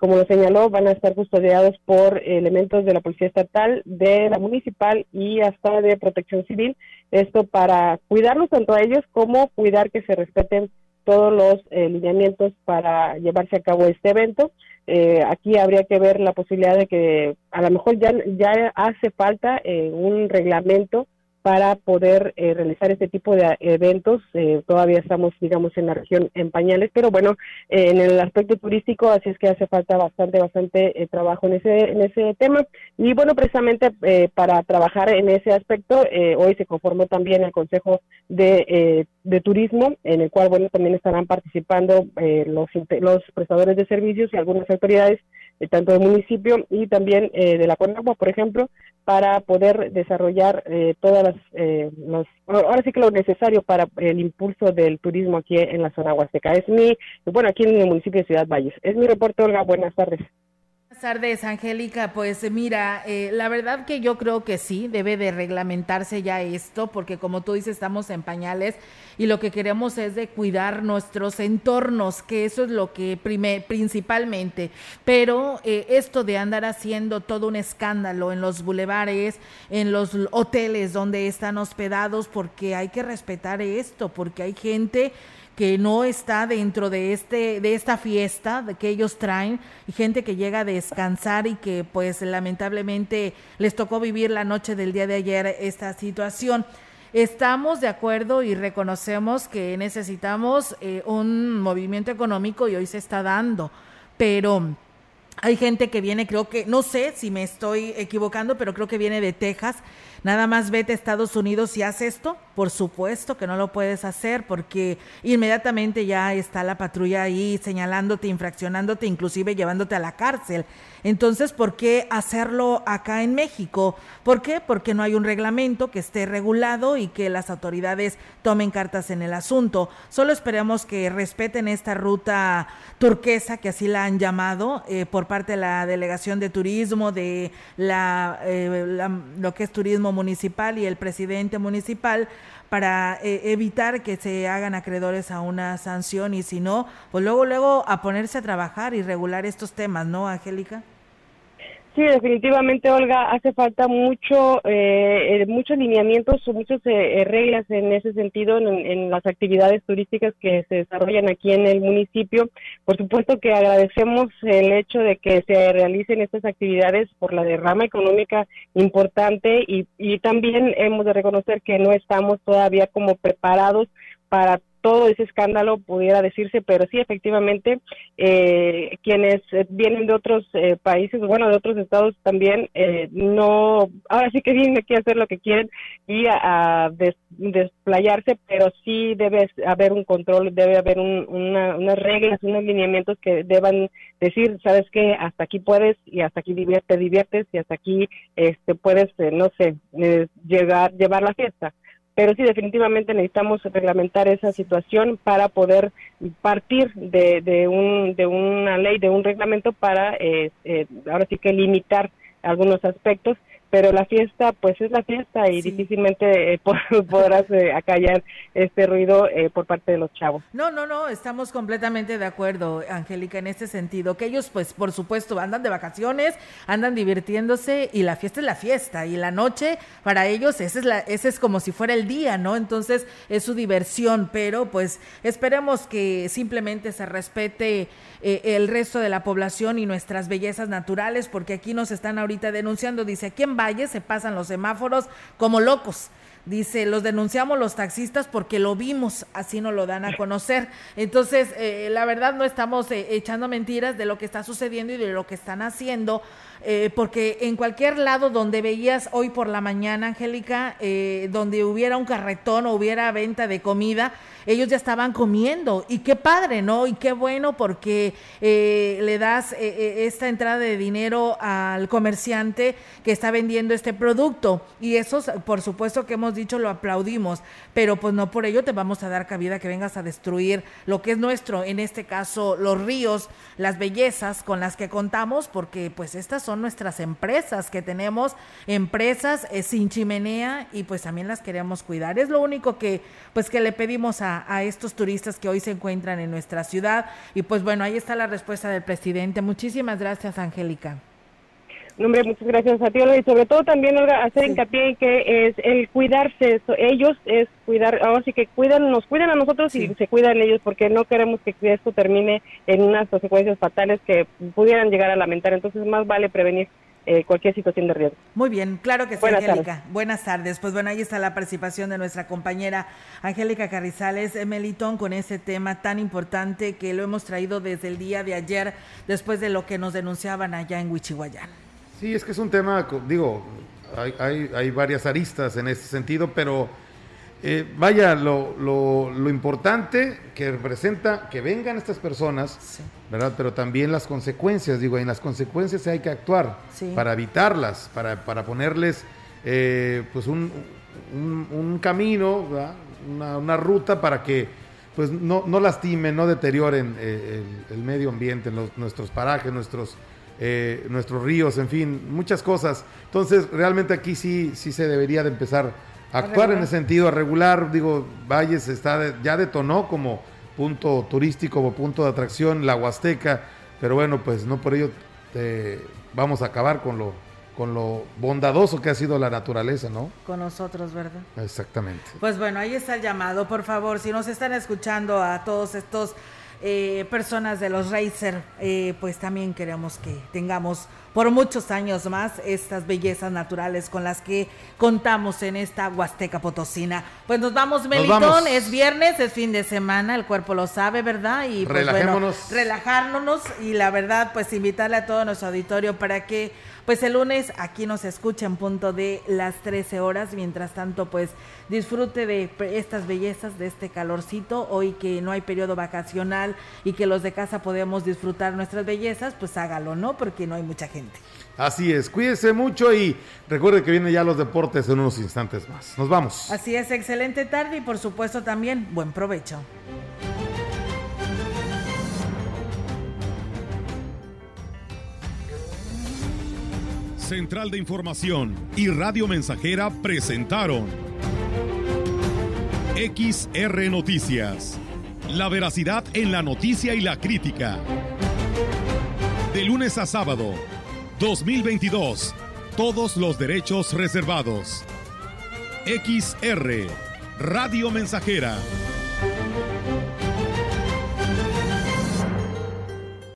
Como lo señaló, van a estar custodiados por elementos de la Policía Estatal, de la Municipal y hasta de Protección Civil. Esto para cuidarlos tanto a ellos como cuidar que se respeten todos los lineamientos para llevarse a cabo este evento. Aquí habría que ver la posibilidad de que a lo mejor ya hace falta un reglamento para poder realizar este tipo de eventos. Todavía estamos, digamos, en la región en pañales, pero bueno, en el aspecto turístico, así es que hace falta bastante trabajo en ese tema. Y bueno, precisamente para trabajar en ese aspecto, hoy se conformó también el Consejo de Turismo, en el cual, bueno, también estarán participando los prestadores de servicios y algunas autoridades, tanto del municipio y también de la Conagua, por ejemplo, para poder desarrollar todas las... ahora sí que lo necesario para el impulso del turismo aquí en la zona huasteca. Aquí en el municipio de Ciudad Valles. Es mi reporte, Olga. Buenas tardes. Buenas tardes, Angélica. Pues mira, la verdad que yo creo que sí, debe de reglamentarse ya esto, porque como tú dices, estamos en pañales y lo que queremos es de cuidar nuestros entornos, que eso es lo que principalmente, pero esto de andar haciendo todo un escándalo en los bulevares, en los hoteles donde están hospedados, porque hay que respetar esto, porque hay gente que no está dentro de esta fiesta que ellos traen, y gente que llega a descansar y que pues lamentablemente les tocó vivir la noche del día de ayer esta situación. Estamos de acuerdo y reconocemos que necesitamos un movimiento económico y hoy se está dando, pero hay gente que viene, creo que, no sé si me estoy equivocando, pero creo que viene de Texas. Nada más vete a Estados Unidos y haz esto. Por supuesto que no lo puedes hacer porque inmediatamente ya está la patrulla ahí señalándote, infraccionándote, inclusive llevándote a la cárcel. Entonces, ¿por qué hacerlo acá en México? ¿Por qué? Porque no hay un reglamento que esté regulado y que las autoridades tomen cartas en el asunto. Solo esperemos que respeten esta ruta turquesa, que así la han llamado, por por parte de la Delegación de Turismo, de lo que es turismo municipal y el presidente municipal, para evitar que se hagan acreedores a una sanción, y si no, pues luego a ponerse a trabajar y regular estos temas, ¿no, Angélica? Sí, definitivamente, Olga, hace falta muchos lineamientos, muchas reglas en ese sentido en las actividades turísticas que se desarrollan aquí en el municipio. Por supuesto que agradecemos el hecho de que se realicen estas actividades por la derrama económica importante, y también hemos de reconocer que no estamos todavía como preparados para todo ese escándalo, pudiera decirse, pero sí, efectivamente, quienes vienen de otros países, bueno, de otros estados también, no, ahora sí que vienen aquí a hacer lo que quieren y a desplayarse, pero sí debe haber un control, debe haber unas reglas, unos lineamientos que deban decir, ¿sabes qué? Hasta aquí puedes y hasta aquí te diviertes y hasta aquí puedes, llevar la fiesta. Pero sí, definitivamente necesitamos reglamentar esa situación para poder partir de una ley, de un reglamento para, ahora sí que limitar algunos aspectos, pero la fiesta, pues es la fiesta y sí, difícilmente podrás acallar este ruido por parte de los chavos. No, estamos completamente de acuerdo, Angélica, en este sentido, que ellos, pues, por supuesto, andan de vacaciones, andan divirtiéndose, y la fiesta es la fiesta, y la noche para ellos ese es como si fuera el día, ¿no? Entonces, es su diversión, pero, pues, esperemos que simplemente se respete el resto de la población y nuestras bellezas naturales, porque aquí nos están ahorita denunciando, dice, aquí en Valles se pasan los semáforos como locos. Dice, los denunciamos los taxistas porque lo vimos, así nos lo dan a conocer. Entonces, la verdad no estamos echando mentiras de lo que está sucediendo y de lo que están haciendo, porque en cualquier lado donde veías hoy por la mañana, Angélica, donde hubiera un carretón o hubiera venta de comida, ellos ya estaban comiendo. Y qué padre, ¿no? Y qué bueno, porque le das esta entrada de dinero al comerciante que está vendiendo este producto. Y eso, por supuesto que hemos dicho, lo aplaudimos, pero pues no por ello te vamos a dar cabida que vengas a destruir lo que es nuestro, en este caso los ríos, las bellezas con las que contamos, porque pues estas son nuestras empresas que tenemos, empresas sin chimenea, y pues también las queremos cuidar. Es lo único que pues que le pedimos a estos turistas que hoy se encuentran en nuestra ciudad, y pues bueno, ahí está la respuesta del presidente. Muchísimas gracias, Angélica. No, hombre, muchas gracias a ti, Olga, y sobre todo también, Olga, hacer hincapié en que es el cuidarse, ellos es cuidar, ahora sí que nos cuidan a nosotros, sí, y se cuidan ellos, porque no queremos que esto termine en unas consecuencias fatales que pudieran llegar a lamentar, entonces más vale prevenir cualquier situación de riesgo. Muy bien, claro que sí, Angélica. Buenas tardes. Pues bueno, ahí está la participación de nuestra compañera Angélica Carrizales Melitón con ese tema tan importante que lo hemos traído desde el día de ayer, después de lo que nos denunciaban allá en Huichihuayán. Sí, es que es un tema, digo, hay varias aristas en ese sentido, pero vaya, lo importante que representa que vengan estas personas, sí, ¿verdad? Pero también las consecuencias, digo, en las consecuencias hay que actuar, sí, para evitarlas, para ponerles pues un camino, ¿verdad? Una ruta para que pues no lastimen, no deterioren el medio ambiente, nuestros parajes, nuestros ríos, en fin, muchas cosas. Entonces, realmente aquí sí se debería de empezar a actuar en ese sentido, a regular. Digo, Valles ya detonó como punto turístico, como punto de atracción, la Huasteca, pero bueno, pues no por ello vamos a acabar con lo bondadoso que ha sido la naturaleza, ¿no? Con nosotros, ¿verdad? Exactamente. Pues bueno, ahí está el llamado, por favor, si nos están escuchando a todos estos personas de los Racer, pues también queremos que tengamos por muchos años más estas bellezas naturales con las que contamos en esta Huasteca Potosina. Pues nos vamos, Melitón, es viernes, es fin de semana, el cuerpo lo sabe, ¿verdad? Y pues bueno, relajarnos, y la verdad, pues invitarle a todo nuestro auditorio para que pues el lunes aquí nos escucha en punto de las 13 horas. Mientras tanto, pues disfrute de estas bellezas, de este calorcito. Hoy que no hay periodo vacacional y que los de casa podemos disfrutar nuestras bellezas, pues hágalo, ¿no? Porque no hay mucha gente. Así es, cuídese mucho y recuerde que vienen ya los deportes en unos instantes más. Nos vamos. Así es, excelente tarde y por supuesto también buen provecho. Central de Información y Radio Mensajera presentaron XR Noticias, la veracidad en la noticia y la crítica. De lunes a sábado, 2022, todos los derechos reservados. XR, Radio Mensajera.